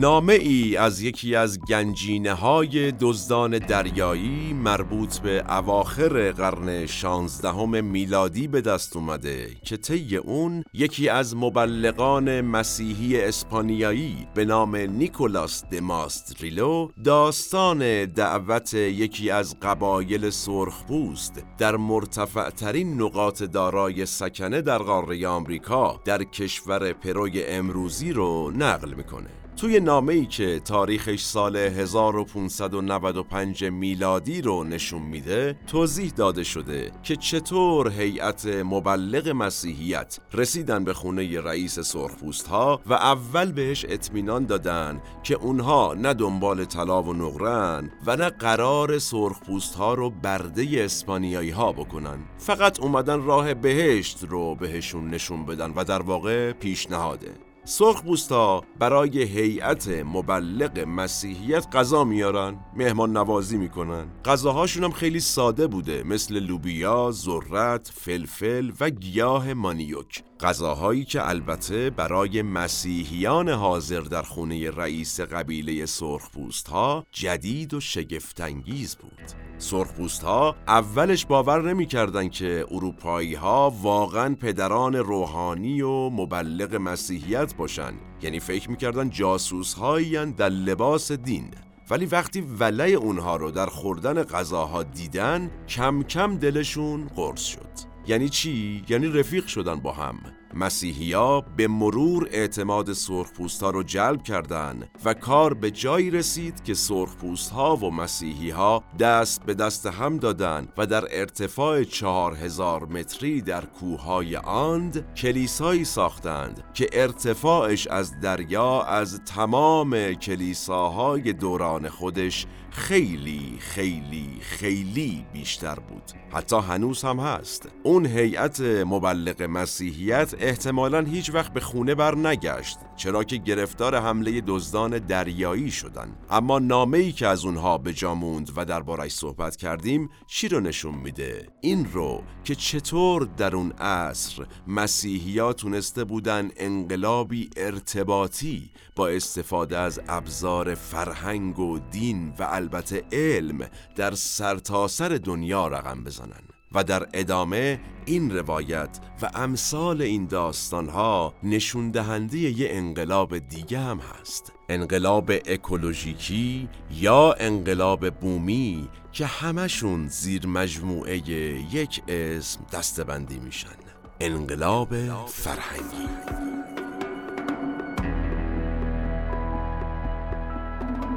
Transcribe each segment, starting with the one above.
نامه‌ای از یکی از گنجینه‌های دزدان دریایی مربوط به اواخر قرن 16 میلادی به دست اومده که طی اون یکی از مبلغان مسیحی اسپانیایی به نام نیکولاس د ماستریلو داستان دعوت یکی از قبایل سرخپوست در مرتفع‌ترین نقاط دارای سکنه در قاره آمریکا در کشور پروی امروزی رو نقل میکنه. توی نامه‌ای که تاریخش سال 1595 میلادی رو نشون میده، توضیح داده شده که چطور هیئت مبلغ مسیحیت رسیدن به خونه رئیس سرخپوست‌ها و اول بهش اطمینان دادن که اونها نه دنبال طلا و نقره‌ان و نه قرار سرخپوست‌ها رو برده اسپانیایی‌ها بکنن، فقط اومدن راه بهشت رو بهشون نشون بدن و در واقع پیشنهاده. سرخپوستا برای هیئت مبلغ مسیحیت غذا میارن، مهمان نوازی میکنن. غذاهاشون هم خیلی ساده بوده، مثل لوبیا، ذرت، فلفل و گیاه مانیوک. غذاهایی که البته برای مسیحیان حاضر در خونه رئیس قبیله سرخپوست‌ها جدید و شگفت‌انگیز بود. سرخپوست‌ها اولش باور نمی‌کردند که اروپایی‌ها واقعاً پدران روحانی و مبلغ مسیحیت باشن، یعنی فکر می‌کردن جاسوس‌هایی هستند در لباس دین. ولی وقتی ولع اونها رو در خوردن غذاها دیدن، کم کم دلشون قرص شد. یعنی چی؟ یعنی رفیق شدن با هم. مسیحی‌ها به مرور اعتماد سرخپوست‌ها رو جلب کردند و کار به جایی رسید که سرخپوست‌ها و مسیحی‌ها دست به دست هم دادند و در ارتفاع 4000 متری در کوههای آند کلیسایی ساختند که ارتفاعش از دریا از تمام کلیساهای دوران خودش خیلی خیلی خیلی بیشتر بود. حتی هنوز هم هست. اون هیئت مبلغ مسیحیت احتمالاً هیچ وقت به خونه بر نگشت، چرا که گرفتار حمله دزدان دریایی شدن. اما نامه‌ای که از اونها به جا موند و درباره‌اش صحبت کردیم چی رو نشون میده؟ این رو که چطور در اون عصر مسیحی‌ها تونسته بودن انقلابی ارتباطی با استفاده از ابزار فرهنگ و دین و البته علم در سرتاسر دنیا رقم بزنن. و در ادامه این روایت و امثال این داستانها نشون دهنده یه انقلاب دیگه هم هست، انقلاب اکولوژیکی یا انقلاب بومی که همشون زیر مجموعه یک اسم دسته‌بندی میشن، انقلاب فرهنگی.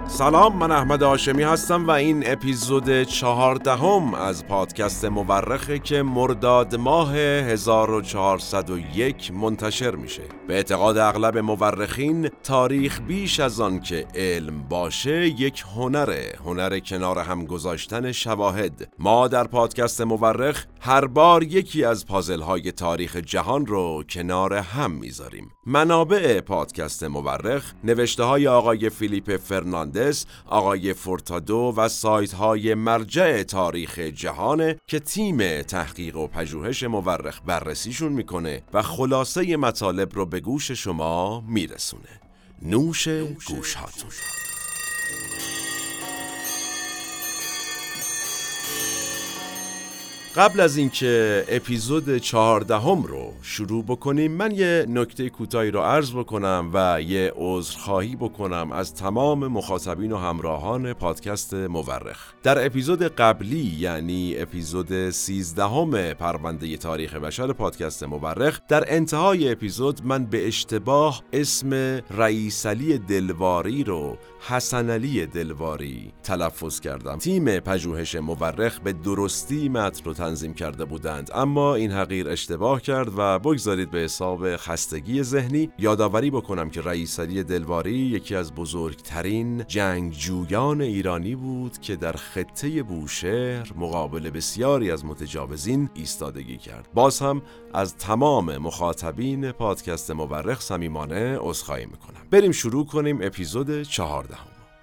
سلام، من احمد هاشمی هستم و این اپیزود 14 از پادکست مورخ که مرداد ماه 1401 منتشر میشه. به اعتقاد اغلب مورخین تاریخ بیش از آن که علم باشه یک هنره، هنر کنار هم گذاشتن شواهد. ما در پادکست مورخ هر بار یکی از پازل‌های تاریخ جهان رو کنار هم میذاریم. منابع پادکست مورخ نوشته‌های آقای فیلیپ فرناندس، آقای فورتادو و سایت‌های مرجع تاریخ جهان که تیم تحقیق و پژوهش مورخ بررسیشون میکنه و خلاصه مطالب رو به گوش شما میرسونه. نوش گوش هاتون. قبل از اینکه اپیزود 14 رو شروع بکنیم، من یه نکته کوتاهی رو عرض بکنم و یه عذرخواهی بکنم از تمام مخاطبین و همراهان پادکست مورخ. در اپیزود قبلی، یعنی اپیزود 13 پرونده تاریخ بشر پادکست مورخ، در انتهای اپیزود من به اشتباه اسم رئیسعلی دلواری رو حسن علی دلواری تلفظ کردم. تیم پژوهش مورخ به درستی متن رو تنظیم کرده بودند، اما این حقیر اشتباه کرد و بگذارید به حساب خستگی ذهنی یادآوری بکنم که رئیسعلی دلواری یکی از بزرگترین جنگجویان ایرانی بود که در خطه بوشهر مقابل بسیاری از متجاوزین ایستادگی کرد. باز هم از تمام مخاطبین پادکست مورخ صمیمانه عذرخواهی میکنم. بریم شروع کنیم اپیزود 14.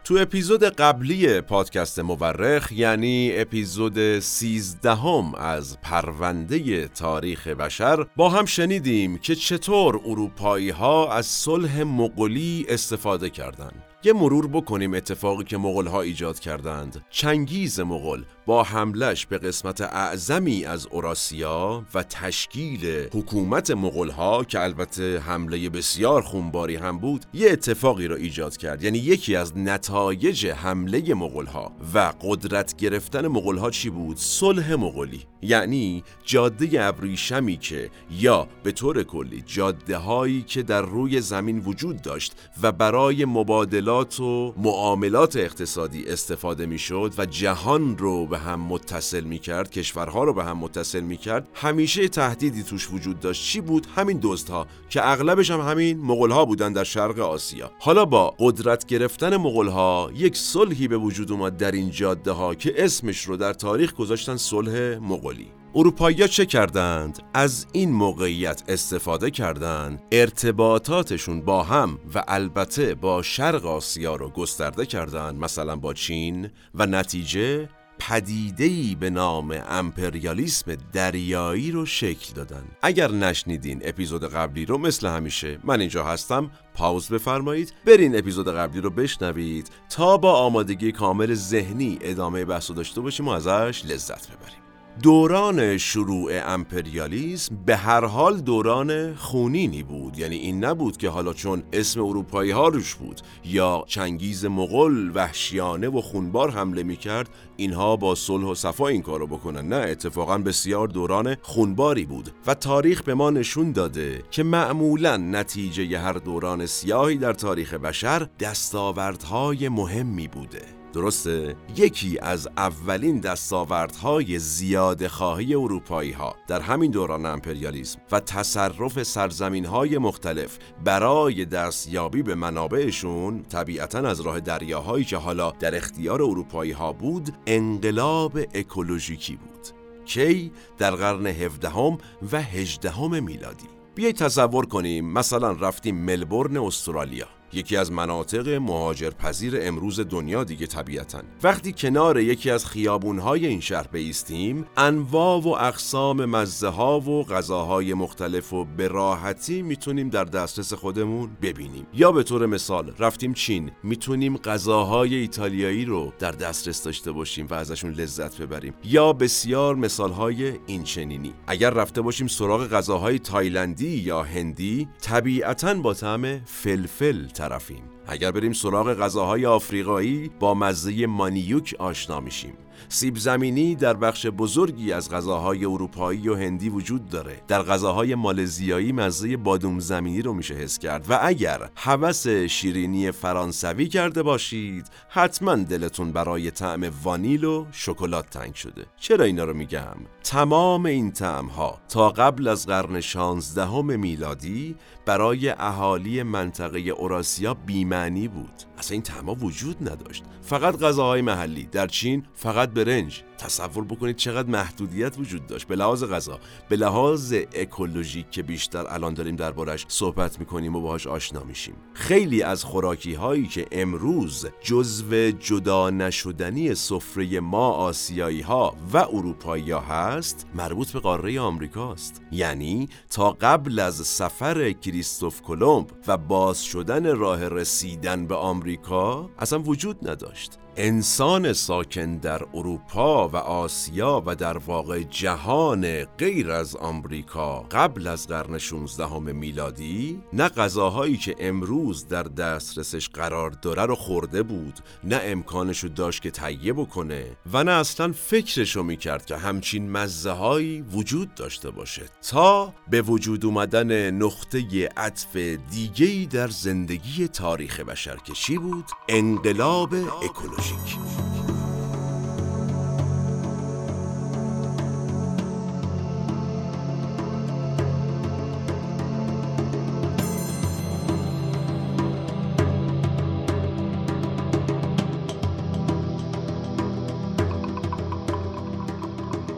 تو اپیزود قبلی پادکست مورخ، یعنی اپیزود 13 از پرونده تاریخ بشر، با هم شنیدیم که چطور اروپایی ها از صلح مغولی استفاده کردند. یه مرور بکنیم اتفاقی که مغول‌ها ایجاد کردند. چنگیز مغول با حملش به قسمت اعظمی از اوراسیا و تشکیل حکومت مغول‌ها که البته حمله بسیار خونباری هم بود، یه اتفاقی را ایجاد کرد. یعنی یکی از نتایج حمله مغول‌ها و قدرت گرفتن مغول‌ها چی بود؟ صلح مغولی. یعنی جاده ابریشمی که، یا به طور کلی جاده‌هایی که در روی زمین وجود داشت و برای مبادلات و معاملات اقتصادی استفاده می‌شد و جهان رو به هم متصل می‌کرد، کشورها رو به هم متصل می‌کرد، همیشه تهدیدی توش وجود داشت. چی بود؟ همین دزدها که اغلبش هم همین مغول‌ها بودن در شرق آسیا. حالا با قدرت گرفتن مغول‌ها یک صلحی به وجود اومد در این جاده‌ها که اسمش رو در تاریخ گذاشتن صلح مغول. اروپایی‌ها چه کردند؟ از این موقعیت استفاده کردند، ارتباطاتشون با هم و البته با شرق آسیا رو گسترده کردند، مثلا با چین، و نتیجه پدیده‌ای به نام امپریالیسم دریایی رو شکل دادن. اگر نشنیدین اپیزود قبلی رو، مثل همیشه من اینجا هستم، پاوز بفرمایید، برین اپیزود قبلی رو بشنوید تا با آمادگی کامل ذهنی ادامه بحث رو داشته باشیم و ازش لذت ببریم. دوران شروع امپریالیسم به هر حال دوران خونینی بود. یعنی این نبود که حالا چون اسم اروپایی ها روش بود یا چنگیز مغول وحشیانه و خونبار حمله می کرد، اینها با صلح و صفا این کارو بکنن. نه، اتفاقا بسیار دوران خونباری بود و تاریخ به ما نشون داده که معمولا نتیجه ی هر دوران سیاهی در تاریخ بشر دستاوردهای مهمی بوده. درسته؟ یکی از اولین دستاوردهای زیادخواهی اروپایی‌ها در همین دوران امپریالیسم و تصرف سرزمین‌های مختلف برای دستیابی به منابعشون، طبیعتاً از راه دریاهایی که حالا در اختیار اروپایی‌ها بود، انقلاب اکولوژیکی بود. کی؟ در قرن 17 و 18 میلادی. بیایید تصور کنیم مثلا رفتیم ملبورن استرالیا، یکی از مناطق مهاجرپذیر امروز دنیا دیگه طبیعتاً. وقتی کنار یکی از خیابون‌های این شهر بایستیم، انواع و اقسام مزه‌ها و غذاهای مختلف و به راحتی میتونیم در دسترس خودمون ببینیم. یا به طور مثال رفتیم چین، میتونیم غذاهای ایتالیایی رو در دسترس داشته باشیم و ازشون لذت ببریم، یا بسیار مثال‌های اینچنینی. اگر رفته باشیم سراغ غذاهای تایلندی یا هندی، طبیعتاً با طعم فلفل طرفیم. اگر بریم سراغ غذاهای آفریقایی، با مزه مانیوک آشنا میشیم. سیب زمینی در بخش بزرگی از غذاهای اروپایی و هندی وجود داره. در غذاهای مالزیایی مزه بادوم زمینی رو میشه حس کرد. و اگر هوس شیرینی فرانسوی کرده باشید، حتما دلتون برای طعم وانیل و شکلات تنگ شده. چرا اینا رو میگم؟ تمام این طعم‌ها تا قبل از قرن 16 میلادی برای اهالی منطقه اوراسیا بی‌معنی بود. اصلا این طعم‌ها وجود نداشت. فقط غذاهای محلی. در چین فقط برنج. تصور بکنید چقدر محدودیت وجود داشت به لحاظ غذا. به لحاظ اکولوژیک که بیشتر الان داریم دربارش صحبت میکنیم و باهاش آشنا میشیم، خیلی از خوراکی هایی که امروز جزو جدا نشدنی سفره ما آسیایی ها و اروپایی ها هست، مربوط به قاره آمریکاست. یعنی تا قبل از سفر کریستوف کولومب و باز شدن راه رسیدن به آمریکا اصلا وجود نداشت. انسان ساکن در اروپا و آسیا و در واقع جهان غیر از آمریکا قبل از قرن 16 میلادی نه غذاهایی که امروز در دسترسش قرار داره رو خورده بود، نه امکانشو داشت که تهیه بکنه و نه اصلا فکرشو میکرد که همچین مزه‌هایی وجود داشته باشه، تا به وجود اومدن نقطه عطف دیگه‌ای در زندگی تاریخ بشر که چی بود؟ انقلاب اکولوژیک.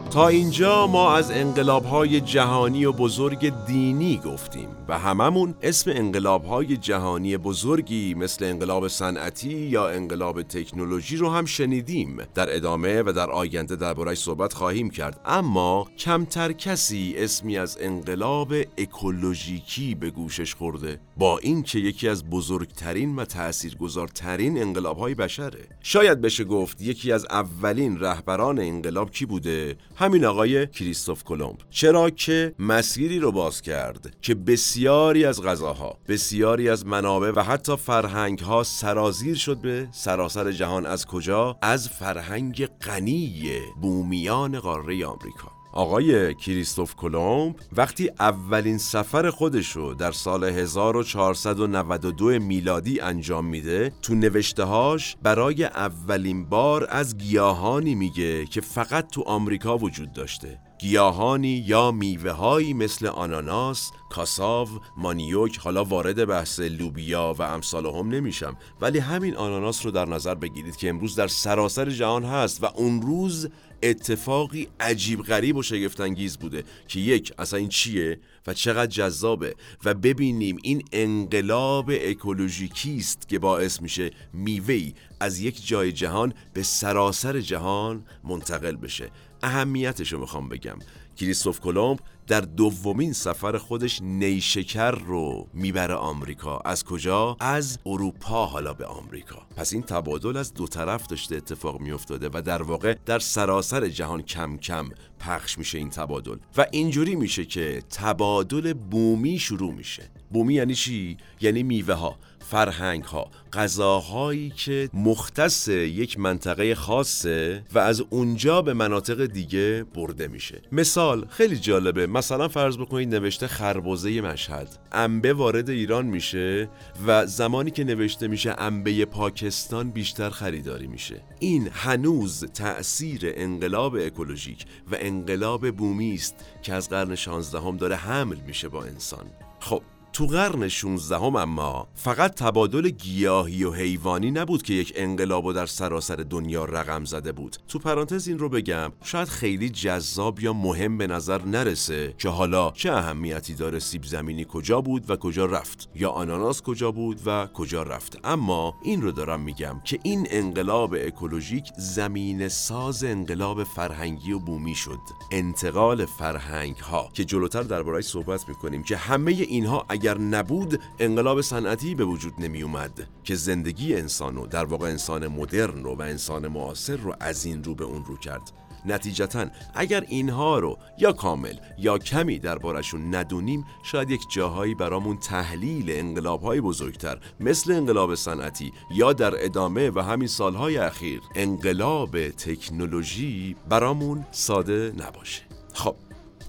تا اینجا ما از انقلاب‌های جهانی و بزرگ دینی گفتیم و هممون اسم انقلاب‌های جهانی بزرگی مثل انقلاب صنعتی یا انقلاب تکنولوژی رو هم شنیدیم. در ادامه و در آینده درباره‌اش صحبت خواهیم کرد، اما کمتر کسی اسمی از انقلاب اکولوژیکی به گوشش خورده، با اینکه یکی از بزرگترین و تأثیرگذارترین انقلاب‌های بشره. شاید بشه گفت یکی از اولین رهبران انقلاب کی بوده؟ همین آقای کریستوف کولومب، چرا که مسیری رو باز کرد که بسیاری از غذاها، بسیاری از منابع و حتی فرهنگها سرازیر شد به سراسر جهان. از کجا؟ از فرهنگ غنی بومیان قاره آمریکا. آقای کریستوف کولومب وقتی اولین سفر خودش رو در سال 1492 میلادی انجام میده، تو نوشته‌هاش برای اولین بار از گیاهانی میگه که فقط تو آمریکا وجود داشته. گیاهانی یا میوه‌هایی مثل آناناس، کاساو، مانیوک، حالا وارد بحث لوبیا و امثال هم نمیشم، ولی همین آناناس رو در نظر بگیرید که امروز در سراسر جهان هست و اون روز اتفاقی عجیب غریب و شگفت‌انگیز بوده که یک، اصلا این چیه و چقدر جذابه، و ببینیم این انقلاب اکولوژیکی است که باعث میشه میوه‌ای از یک جای جهان به سراسر جهان منتقل بشه. اهمیتشو میخوام بگم. کریستوف کولومب در دومین سفر خودش نیشکر رو میبره آمریکا. از کجا؟ از اروپا حالا به آمریکا. پس این تبادل از دو طرف داشته اتفاق میافتاده و در واقع در سراسر جهان کم کم پخش میشه این تبادل و اینجوری میشه که تبادل بومی شروع میشه. بومی یعنی چی؟ یعنی میوه ها، فرهنگ ها، غذاهایی که مختص یک منطقه خاصه و از اونجا به مناطق دیگه برده میشه. مثال خیلی جالبه، مثلا فرض بکنید نوشته خربوزه مشهد، انبه وارد ایران میشه و زمانی که نوشته میشه انبه پاکستان بیشتر خریداری میشه. این هنوز تأثیر انقلاب اکولوژیک و انقلاب بومی است که از قرن 16 هم داره حمل میشه با انسان. خب تو قرن 16 هم اما فقط تبادل گیاهی و حیوانی نبود که یک انقلابو در سراسر دنیا رقم زده بود. تو پرانتز این رو بگم، شاید خیلی جذاب یا مهم به نظر نرسه که حالا چه اهمیتی داره سیب زمینی کجا بود و کجا رفت، یا آناناس کجا بود و کجا رفت، اما این رو دارم میگم که این انقلاب اکولوژیک زمین ساز انقلاب فرهنگی و بومی شد. انتقال فرهنگ ها که جلوتر درباره‌اش صحبت می‌کنیم که همه اینها اگر نبود انقلاب صنعتی به وجود نمی اومد که زندگی انسان رو، در واقع انسان مدرن رو و انسان معاصر رو از این رو به اون رو کرد. نتیجتاً اگر اینها رو یا کامل یا کمی دربارشون ندونیم، شاید یک جاهایی برامون تحلیل انقلاب‌های بزرگتر مثل انقلاب صنعتی یا در ادامه و همین سالهای اخیر انقلاب تکنولوژی برامون ساده نباشه. خب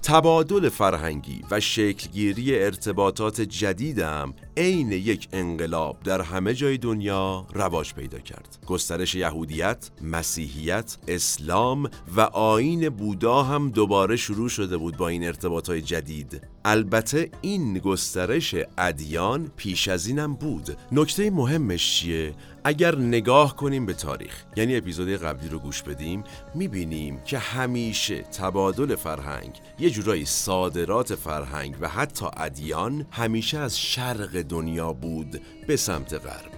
تبادل فرهنگی و شکلگیری ارتباطات جدیدم عین یک انقلاب در همه جای دنیا رواج پیدا کرد. گسترش یهودیت، مسیحیت، اسلام و آیین بودا هم دوباره شروع شده بود با این ارتباطات جدید. البته این گسترش ادیان پیش از اینم بود. نکته مهمش چیه؟ اگر نگاه کنیم به تاریخ، یعنی اپیزود قبلی رو گوش بدیم، میبینیم که همیشه تبادل فرهنگ، یه جورایی صادرات فرهنگ و حتی ادیان، همیشه از شرق دنیا بود به سمت غرب،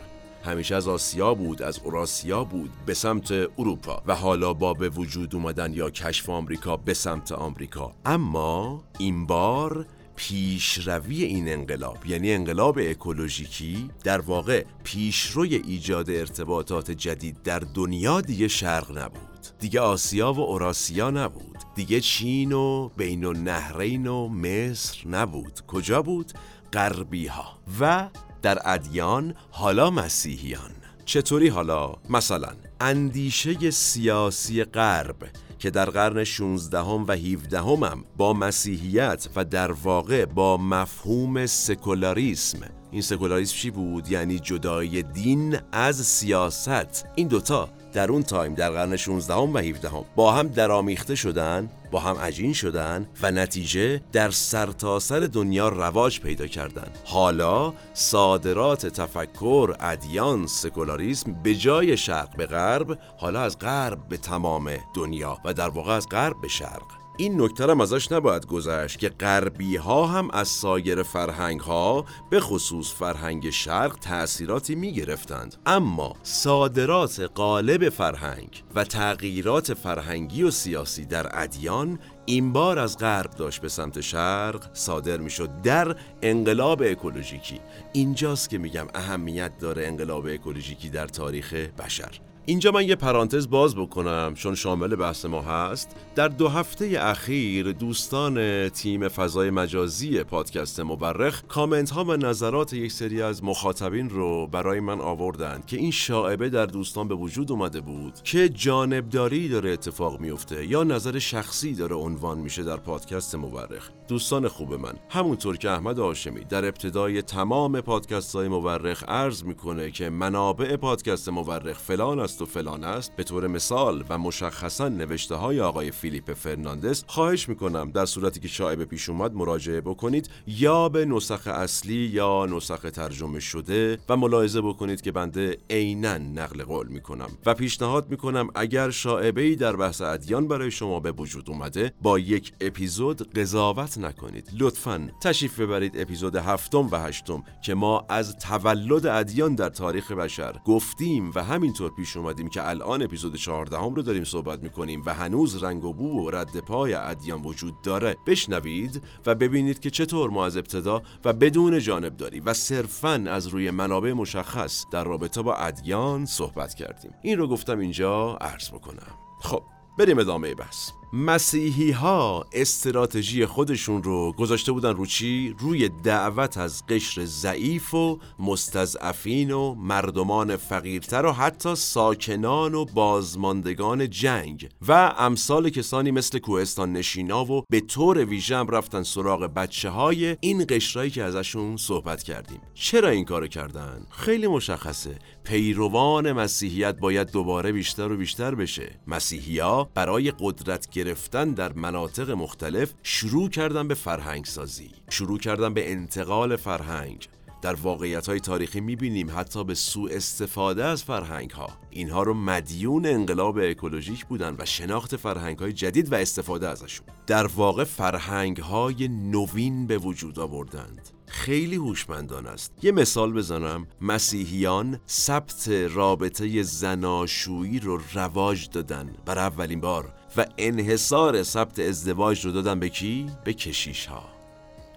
همیشه از آسیا بود، از اوراسیا بود به سمت اروپا و حالا با به وجود اومدن یا کشف آمریکا به سمت آمریکا. اما این بار پیشروی این انقلاب، یعنی انقلاب اکولوژیکی، در واقع پیشروی ایجاد ارتباطات جدید در دنیا دیگه شرق نبود، دیگه آسیا و اوراسیا نبود، دیگه چین و بین النهرین و مصر نبود. کجا بود؟ غربی ها و در ادیان حالا مسیحیان. چطوری حالا؟ مثلا اندیشه سیاسی غرب که در قرن 16 و 17 هم با مسیحیت و در واقع با مفهوم سکولاریسم، این سکولاریسم چی بود؟ یعنی جدای دین از سیاست، این دوتا در اون تایم در قرن 16 و 17 با هم درامیخته شدن با هم عجین شدن و نتیجه در سرتاسر دنیا رواج پیدا کردن. حالا صادرات تفکر ادیان سکولاریسم به جای شرق به غرب، حالا از غرب به تمام دنیا و در واقع از غرب به شرق. این نکته هم ازش نباید گذشت که غربی ها هم از سایر فرهنگ ها به خصوص فرهنگ شرق تأثیراتی می گرفتند، اما صادرات غالب فرهنگ و تغییرات فرهنگی و سیاسی در ادیان این بار از غرب داشت به سمت شرق صادر می شد در انقلاب اکولوژیکی. اینجاست که میگم اهمیت داره انقلاب اکولوژیکی در تاریخ بشر. اینجا من یه پرانتز باز بکنم چون شامل بحث ما هست. در 2 هفته اخیر دوستان تیم فضای مجازی پادکست مورخ کامنت ها و نظرات یک سری از مخاطبین رو برای من آوردند که این شائبه در دوستان به وجود اومده بود که جانبداری داره اتفاق میفته یا نظر شخصی داره عنوان میشه در پادکست مورخ. دوستان خوب من، همونطور که احمد هاشمی در ابتدای تمام پادکست‌های مورخ عرض میکنه که منابع پادکست مورخ فلان است و فلان است، به طور مثال و مشخصاً نوشته های آقای فیلیپ فرناندس، خواهش میکنم در صورتی که شایبه پیش اومد مراجعه بکنید یا به نسخ اصلی یا نسخ ترجمه شده و ملاحظه بکنید که بنده عیناً نقل قول میکنم و پیشنهاد میکنم اگر شایبه‌ای در بحث ادیان برای شما به وجود اومده با یک اپیزود قضاوت نکنید. لطفاً تشریف ببرید اپیزود 7 و 8 که ما از تولد ادیان در تاریخ بشر گفتیم و همینطور پیش اومدیم که الان اپیزود 14 رو داریم صحبت میکنیم و هنوز رنگ و بو و رد پای ادیان وجود داره. بشنوید و ببینید که چطور ما از ابتدا و بدون جانبداری و صرفاً از روی منابع مشخص در رابطه با ادیان صحبت کردیم. این رو گفتم اینجا عرض بکنم. خب بریم ادامه بحث. مسیحی ها استراتژی خودشون رو گذاشته بودن رو چی؟ روی دعوت از قشر ضعیف و مستضعفین و مردمان فقیرتر و حتی ساکنان و بازماندگان جنگ و امثال کسانی مثل کوهستان نشینا و به طور ویژه هم رفتن سراغ بچه های این قشرایی که ازشون صحبت کردیم. چرا این کارو کردن؟ خیلی مشخصه. پیروان مسیحیت باید دوباره بیشتر و بیشتر بشه. مسیحی ها برای قدرت گرفتن در مناطق مختلف شروع کردن به فرهنگ سازی، شروع کردن به انتقال فرهنگ. در واقعیت‌های تاریخی می‌بینیم حتی به سوء استفاده از فرهنگ‌ها. اینها رو مدیون انقلاب اکولوژیک بودن و شناخت فرهنگ‌های جدید و استفاده ازشون. در واقع فرهنگ‌های نوین به وجود آوردند. خیلی هوشمندان است. یه مثال بزنم، مسیحیان سبت رابطه زناشویی رو رواج دادن برای اولین بار و انحصار سبت ازدواج رو دادن به کی؟ به کشیش‌ها.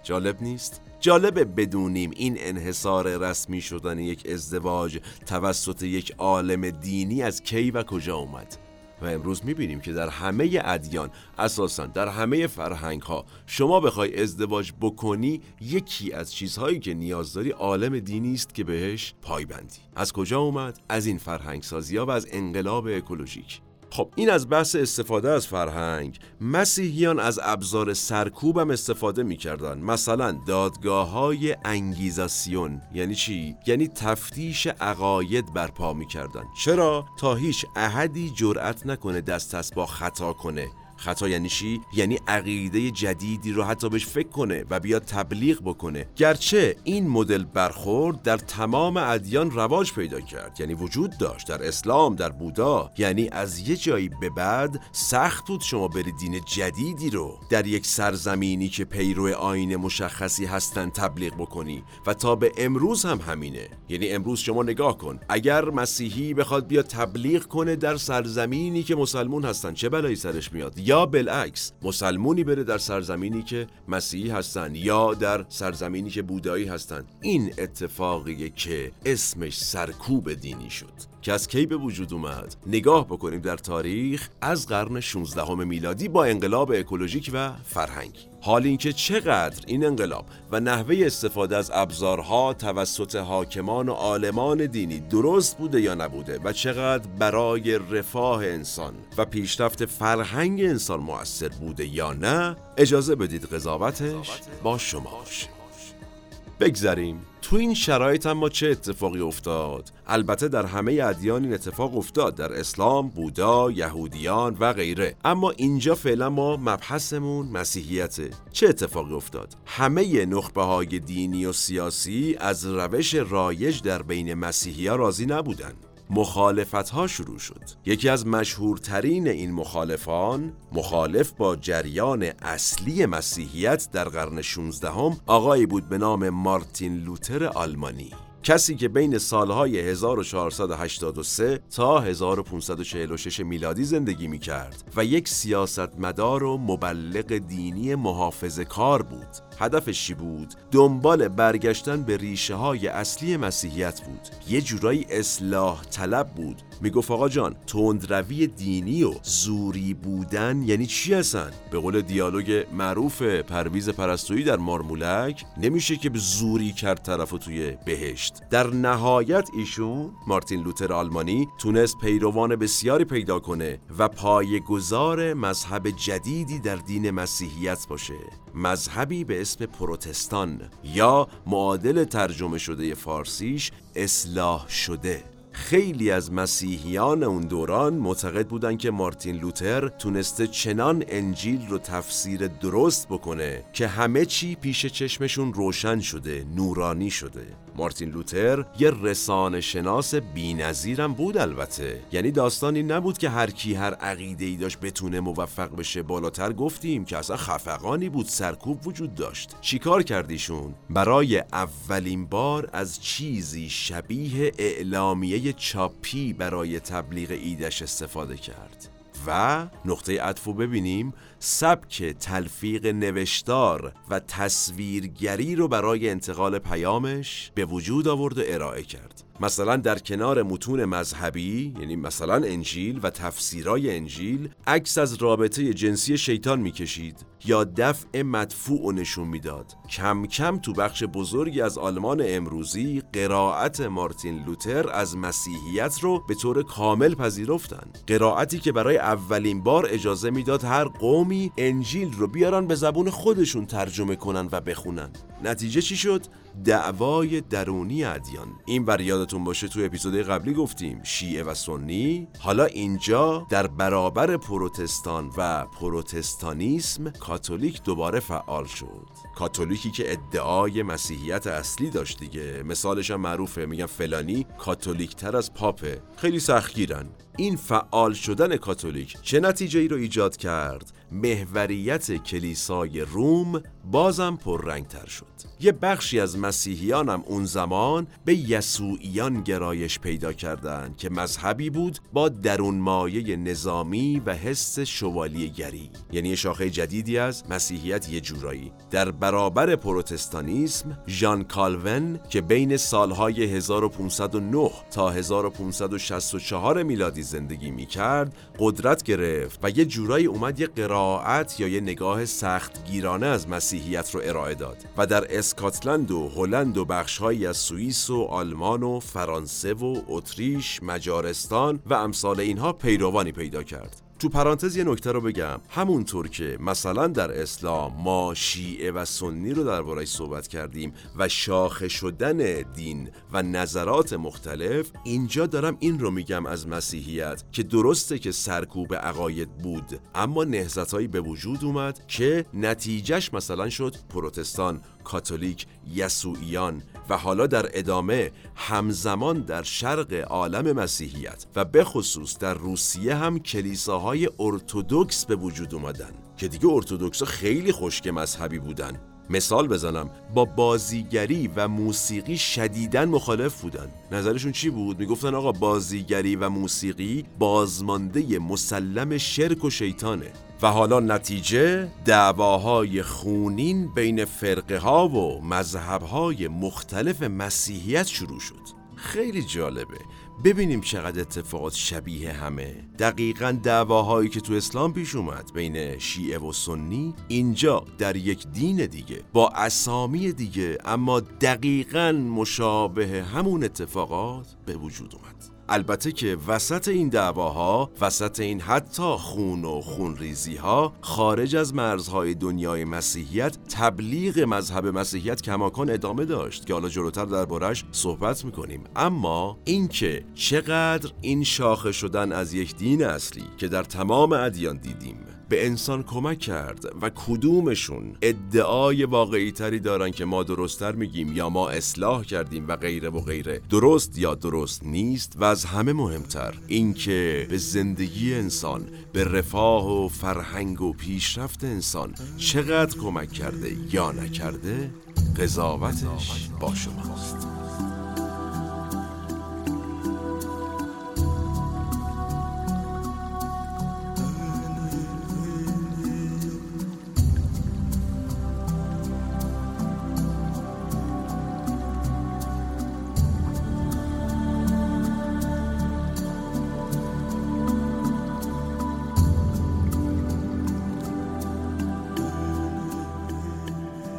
جالب نیست؟ جالبه بدونیم این انحصار رسمی شدن یک ازدواج توسط یک عالم دینی از کی و کجا اومد؟ و امروز میبینیم که در همه ادیان، اساساً در همه فرهنگ‌ها، شما بخوای ازدواج بکنی، یکی از چیزهایی که نیاز داری عالم دینی است که بهش پایبندی. از کجا اومد؟ از این فرهنگ‌سازی‌ها و از انقلاب اکولوژیک. خب این از بحث استفاده از فرهنگ. مسیحیان از ابزار سرکوب هم استفاده می‌کردن، مثلا دادگاه‌های انگیزاسیون. یعنی چی؟ یعنی تفتیش عقاید برپا می‌کردن. چرا؟ تا هیچ احدی جرأت نکنه دست از با خطا کنه. خطا یعنی چی؟ یعنی عقیده جدیدی رو حتی بهش فکر کنه و بیاد تبلیغ بکنه. گرچه این مدل برخورد در تمام ادیان رواج پیدا کرد، یعنی وجود داشت در اسلام، در بودا. یعنی از یه جایی به بعد سخت بود شما بری دین جدیدی رو در یک سرزمینی که پیرو آیین مشخصی هستن تبلیغ بکنی و تا به امروز هم همینه. یعنی امروز شما نگاه کن، اگر مسیحی بخواد بیاد تبلیغ کنه در سرزمینی که مسلمون هستن چه بلایی سرش میاد، یا بالعکس مسلمونی بره در سرزمینی که مسیحی هستن یا در سرزمینی که بودایی هستن. این اتفاقیه که اسمش سرکوب دینی شد که از کی به وجود اومد؟ نگاه بکنیم در تاریخ از قرن 16 میلادی با انقلاب اکولوژیک و فرهنگی. حال اینکه چقدر این انقلاب و نحوه استفاده از ابزارها توسط حاکمان و عالمان دینی درست بوده یا نبوده و چقدر برای رفاه انسان و پیشرفت فرهنگ انسان مؤثر بوده یا نه، اجازه بدید قضاوتش با شما باشه. بگذریم. تو این شرایط اما چه اتفاقی افتاد؟ البته در همه ادیان این اتفاق افتاد، در اسلام، بودا، یهودیان و غیره، اما اینجا فعلا ما مبحثمون مسیحیته. چه اتفاقی افتاد؟ همه نخبه‌های دینی و سیاسی از روش رایج در بین مسیحی‌ها راضی نبودند. مخالفت‌ها شروع شد. یکی از مشهورترین این مخالفان، مخالف با جریان اصلی مسیحیت در قرن 16 آقایی بود به نام مارتین لوتر آلمانی، کسی که بین سالهای 1483 تا 1546 میلادی زندگی می‌کرد و یک سیاستمدار و مبلغ دینی محافظه‌کار بود. هدفش چی بود؟ دنبال برگشتن به ریشه‌های اصلی مسیحیت بود. یه جورایی اصلاح طلب بود. میگفت آقا جان، تندروی دینی و زوری بودن یعنی چی هستن؟ به قول دیالوگ معروف پرویز پرستویی در مارمولک، نمیشه که به زوری کرد طرفو توی بهشت. در نهایت ایشون، مارتین لوتر آلمانی، تونست پیروان بسیاری پیدا کنه و پایه‌گذار مذهب جدیدی در دین مسیحیت باشه. مذهبی به اسم پروتستان یا معادل ترجمه شده فارسیش اصلاح شده. خیلی از مسیحیان اون دوران معتقد بودن که مارتین لوتر تونسته چنان انجیل رو تفسیر درست بکنه که همه چی پیش چشمشون روشن شده، نورانی شده. مارتین لوتر یه رسانه شناس بی‌نظیرم بود البته، یعنی داستانی نبود که هر کی هر عقیده‌ای داشت بتونه موفق بشه. بالاتر گفتیم که اصلا خفقانی بود، سرکوب وجود داشت. چیکار کردیشون؟ برای اولین بار از چیزی شبیه اعلامیه چاپی برای تبلیغ ایدش استفاده کرد و نقطه عطفو ببینیم، سبک تلفیق نوشتار و تصویرگری رو برای انتقال پیامش به وجود آورد و ارائه کرد. مثلا در کنار متون مذهبی، یعنی مثلا انجیل و تفسیرای انجیل، عکس از رابطه جنسی شیطان میکشید یا دفع مدفوع و نشون میداد. کم کم تو بخش بزرگی از آلمان امروزی قرائت مارتین لوتر از مسیحیت رو به طور کامل پذیرفتن. قرائتی که برای اولین بار اجازه میداد هر قومی انجیل رو بیارن به زبون خودشون ترجمه کنن و بخونن. نتیجه چی شد؟ دعوای درونی ادیان. این بر یادتون باشه تو اپیزود قبلی گفتیم شیعه و سنی. حالا اینجا در برابر پروتستان و پروتستانیسم، کاتولیک دوباره فعال شد. کاتولیکی که ادعای مسیحیت اصلی داشت دیگه، مثالش هم معروفه، میگن فلانی کاتولیک‌تر از پاپه، خیلی سختگیرن. این فعال شدن کاتولیک چه نتیجه‌ای رو ایجاد کرد؟ محوریت کلیسای روم بازم پررنگ‌تر شد. یه بخشی از مسیحیان هم اون زمان به یسوعیان گرایش پیدا کردند که مذهبی بود با درونمایه نظامی و حس شوالیه‌گری، یعنی شاخه جدیدی از مسیحیت یه جورایی. در برابر پروتستانیسم، جان کالون که بین سالهای 1509 تا 1564 میلادی زندگی می‌کرد، قدرت گرفت و یه جورایی اومد یه قرائت یا یه نگاه سختگیرانه از مسیحیت رو ارائه داد و در اسکاتلند و هلند و بخش‌هایی از سوئیس و آلمان و فرانسه و اتریش، مجارستان و امثال اینها پیروانی پیدا کرد. تو پرانتز یه نکته رو بگم، همونطور که مثلا در اسلام ما شیعه و سنی رو درباره صحبت کردیم و شاخه شدن دین و نظرات مختلف، اینجا دارم این رو میگم از مسیحیت که درسته که سرکوب عقاید بود، اما نهضتایی به وجود اومد که نتیجهش مثلا شد پروتستان، کاتولیک، یسوعیان و حالا در ادامه همزمان در شرق عالم مسیحیت و به خصوص در روسیه هم کلیساهای ارتدوکس به وجود اومدن که دیگه ارتدوکس خیلی خشک مذهبی بودن. مثال بزنم، با بازیگری و موسیقی شدیداً مخالف بودن. نظرشون چی بود؟ میگفتن آقا بازیگری و موسیقی بازمانده مسلم شرک و شیطانه. و حالا نتیجه دعواهای خونین بین فرقه ها و مذهب های مختلف مسیحیت شروع شد. خیلی جالبه، ببینیم چقدر اتفاقات شبیه همه. دقیقاً دعواهایی که تو اسلام پیش اومد بین شیعه و سنی، اینجا در یک دین دیگه با اسامی دیگه، اما دقیقاً مشابه همون اتفاقات به وجود اومد. البته که وسط این دعواها، وسط این حتی خون و خونریزی ها، خارج از مرزهای دنیای مسیحیت تبلیغ مذهب مسیحیت کماکان ادامه داشت که حالا جلوتر دربارش صحبت میکنیم. اما اینکه چقدر این شاخه شدن از یک دین اصلی که در تمام ادیان دیدیم به انسان کمک کرد و کدومشون ادعای واقعی تری دارن که ما درست‌تر میگیم یا ما اصلاح کردیم و غیره و غیره، درست یا درست نیست، و از همه مهمتر اینکه به زندگی انسان، به رفاه و فرهنگ و پیشرفت انسان چقدر کمک کرده یا نکرده، قضاوتش با شماست.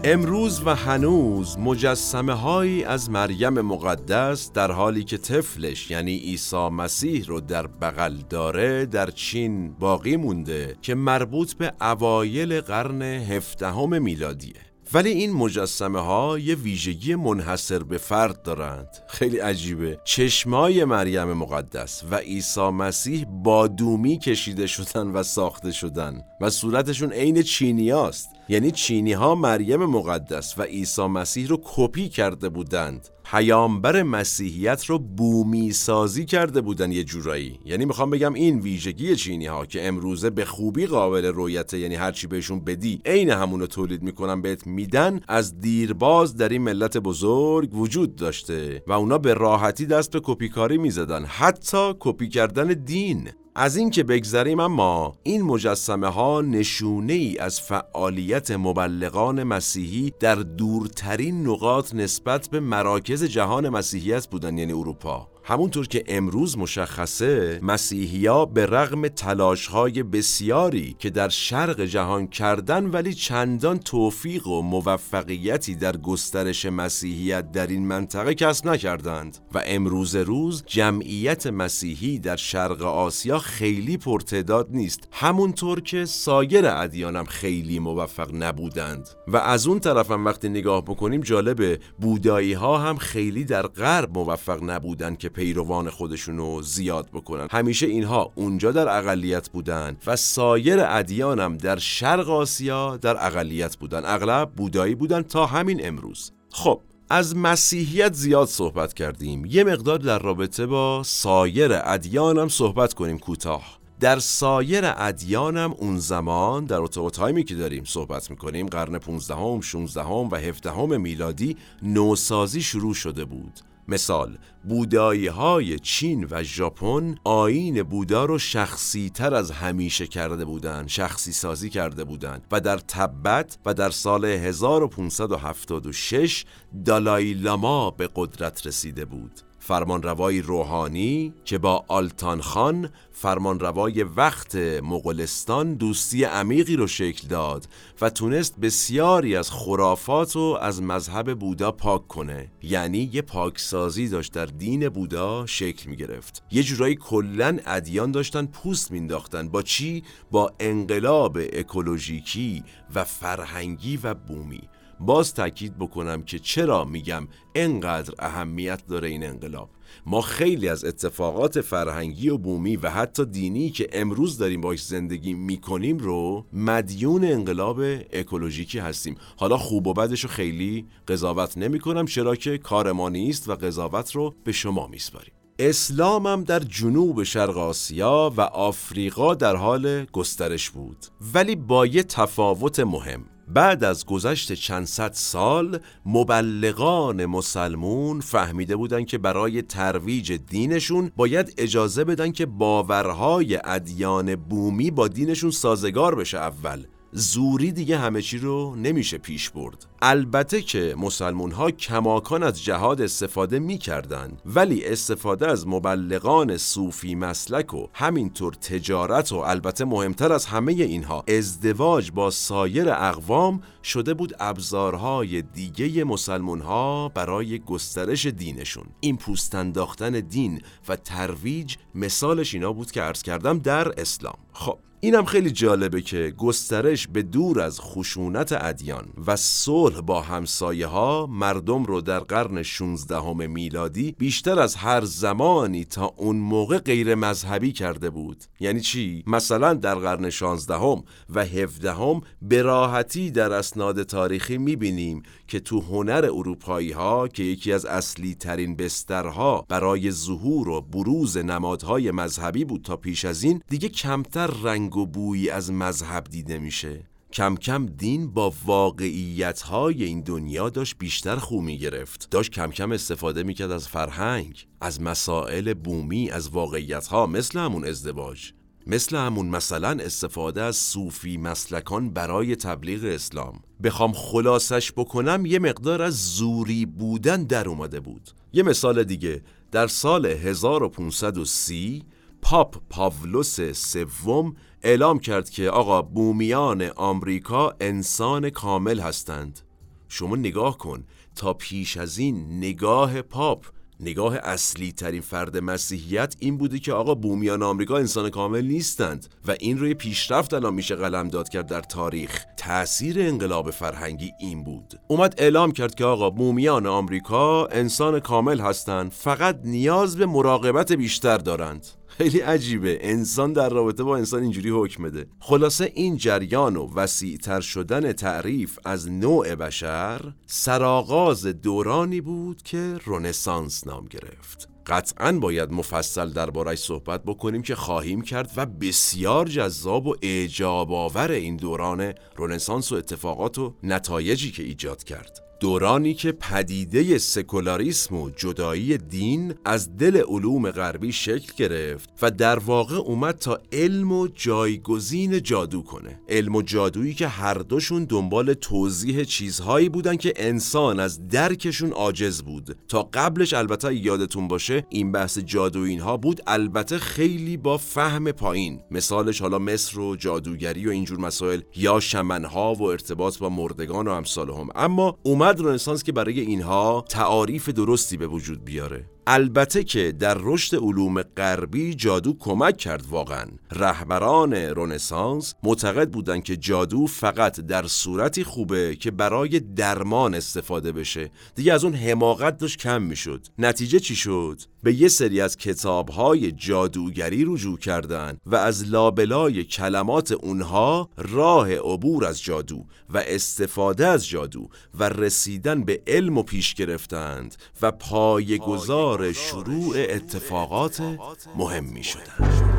امروز و هنوز مجسمه هایی از مریم مقدس در حالی که طفلش یعنی عیسی مسیح رو در بغل داره در چین باقی مونده که مربوط به اوایل قرن 17 میلادیه. ولی این مجسمه ها یه ویژگی منحصر به فرد دارند. خیلی عجیبه. چشمای مریم مقدس و عیسی مسیح بادومی کشیده شدن و ساخته شدن و صورتشون عین چینیاست. یعنی چینی ها مریم مقدس و عیسی مسیح رو کپی کرده بودند. پیامبر مسیحیت رو بومی سازی کرده بودن یه جورایی. یعنی میخوام بگم این ویژگی چینی ها که امروزه به خوبی قابل رویته، یعنی هرچی بهشون بدی عین همونو تولید میکنن بهت میدن، از دیرباز در این ملت بزرگ وجود داشته و اونا به راحتی دست به کپی کاری میزدن، حتی کپی کردن دین. از این که بگذریم، اما این مجسمه ها نشونه ای از فعالیت مبلغان مسیحی در دورترین نقاط نسبت به مراکز جهان مسیحیت بودن، یعنی اروپا. همونطور که امروز مشخصه، مسیحی‌ها به رغم تلاش‌های بسیاری که در شرق جهان کردن ولی چندان توفیق و موفقیتی در گسترش مسیحیت در این منطقه کسب نکردند و امروز روز جمعیت مسیحی در شرق آسیا خیلی پرتعداد نیست، همونطور که سایر ادیانم خیلی موفق نبودند. و از اون طرف هم وقتی نگاه بکنیم جالبه، بودایی‌ها هم خیلی در غرب موفق نبودند که پیروان خودشونو زیاد بکنن. همیشه اینها اونجا در اقلیت بودن و سایر ادیان هم در شرق آسیا در اقلیت بودن، اغلب بودایی بودن تا همین امروز. خب از مسیحیت زیاد صحبت کردیم، یه مقدار در رابطه با سایر ادیان هم صحبت کنیم کوتاه. در سایر ادیان هم اون زمان در اتاق تایمی که داریم صحبت میکنیم، قرن 15 16 و 17 میلادی، نوسازی شروع شده بود. مثال، بودایی‌های چین و ژاپن آیین بودا رو شخصی‌تر از همیشه کرده بودند، شخصی سازی کرده بودند و در تبت و در سال 1576 دالایی لاما به قدرت رسیده بود. فرمانروای روحانی که با آلتان خان، فرمانروای وقت مغولستان، دوستی عمیقی رو شکل داد و تونست بسیاری از خرافات رو از مذهب بودا پاک کنه. یعنی یه پاکسازی داشت در دین بودا شکل می گرفت. یه جورایی کلن ادیان داشتن پوست مینداختن. با چی؟ با انقلاب اکولوژیکی و فرهنگی و بومی. باز تأکید بکنم که چرا میگم انقدر اهمیت داره این انقلاب. ما خیلی از اتفاقات فرهنگی و بومی و حتی دینی که امروز داریم باش زندگی میکنیم رو مدیون انقلاب اکولوژیکی هستیم. حالا خوب و بدش رو خیلی قضاوت نمیکنم، چرا که کار ما نیست و قضاوت رو به شما میسپاریم. اسلام هم در جنوب شرق آسیا و آفریقا در حال گسترش بود، ولی با یه تفاوت مهم. بعد از گذشت چند صد سال مبلغان مسلمون فهمیده بودند که برای ترویج دینشون باید اجازه بدن که باورهای ادیان بومی با دینشون سازگار بشه. اول زوری دیگه همه چی رو نمیشه پیش برد. البته که مسلمان‌ها کماکان از جهاد استفاده می‌کردند، ولی استفاده از مبلغان صوفی مسلک و همینطور تجارت و البته مهمتر از همه اینها ازدواج با سایر اقوام شده بود ابزارهای دیگه مسلمان‌ها برای گسترش دینشون. این پوست انداختن دین و ترویج مثالش اینا بود که عرض کردم در اسلام. خب اینم خیلی جالبه که گسترش به دور از خشونت ادیان و صلح با همسایه ها مردم رو در قرن 16 میلادی بیشتر از هر زمانی تا اون موقع غیر مذهبی کرده بود. یعنی چی؟ مثلا در قرن 16 و 17 به راحتی در اسناد تاریخی میبینیم که تو هنر اروپایی ها که یکی از اصلی ترین بسترها برای ظهور و بروز نمادهای مذهبی بود تا پیش از این، دیگه کمتر رنگ و بویی از مذهب دیده میشه. کم کم دین با واقعیت‌های این دنیا داشت بیشتر خو می‌گرفت. داشت کم کم استفاده می‌کرد از فرهنگ، از مسائل بومی، از واقعیت‌ها مثل همون ازدواج، مثل همون مثلا استفاده از صوفی مسلکان برای تبلیغ اسلام. بخوام خلاصش بکنم یه مقدار از زوری بودن در اومده بود. یه مثال دیگه، در سال 1530 پاپ پاولوس سوم اعلام کرد که آقا بومیان آمریکا انسان کامل هستند. شما نگاه کن، تا پیش از این نگاه پاپ، نگاه اصلی ترین فرد مسیحیت این بوده که آقا بومیان آمریکا انسان کامل نیستند و این روی پیشرفت الان میشه قلمداد کرد در تاریخ. تأثیر انقلاب فرهنگی این بود. اومد اعلام کرد که آقا بومیان آمریکا انسان کامل هستند، فقط نیاز به مراقبت بیشتر دارند. خیلی عجیبه انسان در رابطه با انسان اینجوری حکم بده. خلاصه این جریان و وسیع‌تر شدن تعریف از نوع بشر سرآغاز دورانی بود که رنسانس نام گرفت. قطعاً باید مفصل درباره‌اش صحبت بکنیم که خواهیم کرد و بسیار جذاب و اعجاب‌آور این دوران رنسانس و اتفاقات و نتایجی که ایجاد کرد. دورانی که پدیده سکولاریسم و جدایی دین از دل علوم غربی شکل گرفت و در واقع اومد تا علم و جایگزین جادو کنه. علم و جادویی که هر دوشون دنبال توضیح چیزهایی بودن که انسان از درکشون عاجز بود. تا قبلش البته یادتون باشه این بحث جادو اینها بود، البته خیلی با فهم پایین. مثالش حالا مصر و جادوگری و اینجور مسائل یا شمنها و ارتباط با مردگان و امثالهم. اما رنسانس که برای اینها تعاریف درستی به وجود بیاره. البته که در رشد علوم غربی جادو کمک کرد. واقعا رهبران رنسانس معتقد بودند که جادو فقط در صورتی خوبه که برای درمان استفاده بشه. دیگه از اون حماقت داشت کم میشد. نتیجه چی شد؟ به یه سری از کتاب‌های جادوگری رجوع کردند و از لابلای کلمات اونها راه عبور از جادو و استفاده از جادو و رسیدن به علم و پیش گرفتند و پایه‌گذار شروع اتفاقات مهم می شدند.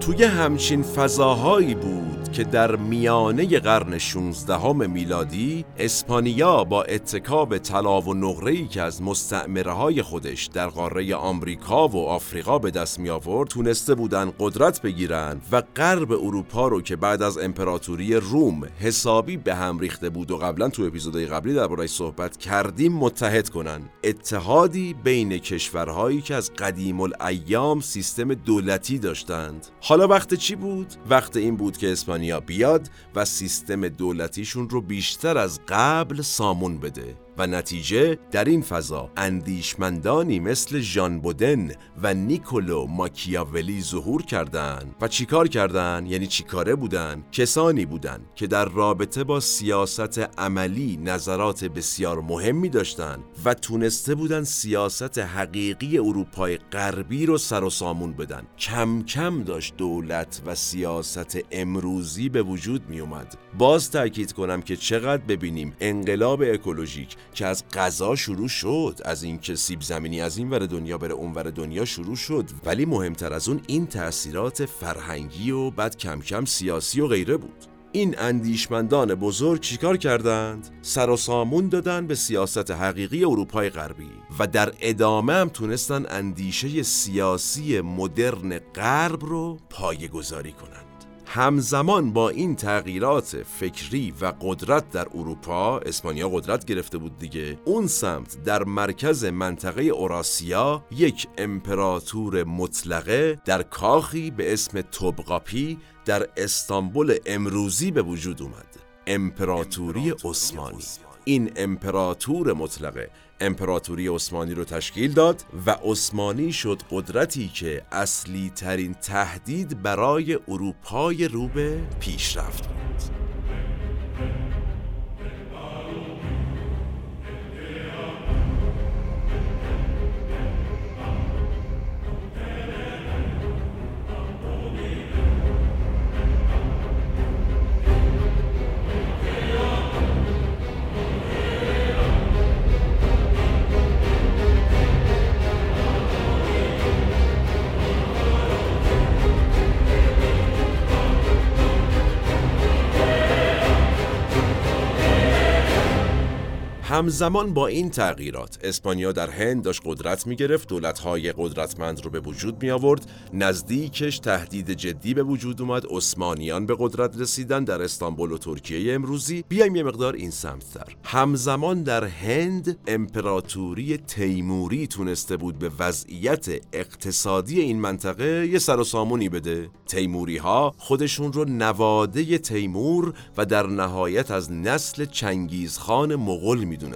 توی همچین فضاهایی بود که در میانه قرن 16 میلادی اسپانیا با اتکا به طلا و نقره‌ای که از مستعمره‌های خودش در قاره آمریکا و آفریقا به دست می آورد تونسته بودن قدرت بگیرن و غرب اروپا رو که بعد از امپراتوری روم حسابی به هم ریخته بود و قبلا تو اپیزودهای قبلی درباره‌اش صحبت کردیم متحد کنن. اتحادی بین کشورهایی که از قدیم الایام سیستم دولتی داشتند. حالا وقت چی بود؟ وقت این بود که اسپانیا بیاد و سیستم دولتیشون رو بیشتر از قبل سامون بده و نتیجه در این فضا اندیشمندانی مثل جان بودن و نیکولو ماکیاولی ظهور کردند و چیکار کردند؟ یعنی چیکاره بودند؟ کسانی بودند که در رابطه با سیاست عملی نظرات بسیار مهمی داشتند و تونسته بودند سیاست حقیقی اروپای غربی رو سر و سامون بدن. کم کم داشت دولت و سیاست امروزی به وجود می اومد. باز تاکید کنم که چقدر ببینیم انقلاب اکولوژیک که از غذا شروع شد، از اینکه سیب زمینی از این ور دنیا بره اون ور دنیا شروع شد، ولی مهمتر از اون این تأثیرات فرهنگی و بعد کم کم سیاسی و غیره بود. این اندیشمندان بزرگ چیکار کردند؟ سر و سامون دادن به سیاست حقیقی اروپای غربی و در ادامه هم تونستن اندیشه سیاسی مدرن غرب رو پایه‌گذاری کنند. همزمان با این تغییرات فکری و قدرت در اروپا، اسپانیا قدرت گرفته بود دیگه، اون سمت در مرکز منطقه اوراسیا یک امپراتور مطلقه در کاخی به اسم طبقاپی در استانبول امروزی به وجود اومد، امپراتوری عثمانی. این امپراتور مطلقه امپراتوری عثمانی رو تشکیل داد و عثمانی شد قدرتی که اصلی ترین تهدید برای اروپای رو به پیشرفت بود. همزمان با این تغییرات اسپانیا در هند داشت قدرت می گرفت، دولت‌های قدرتمند رو به وجود می آورد، نزدیکش تهدید جدی به وجود اومد، عثمانیان به قدرت رسیدن در استانبول و ترکیه امروزی. بیایم یه مقدار این سمت‌تر. همزمان در هند امپراتوری تیموری تونسته بود به وضعیت اقتصادی این منطقه یه سر و سامونی بده. تیموری‌ها خودشون رو نواده تیمور و در نهایت از نسل چنگیز خان مغول می دونستند.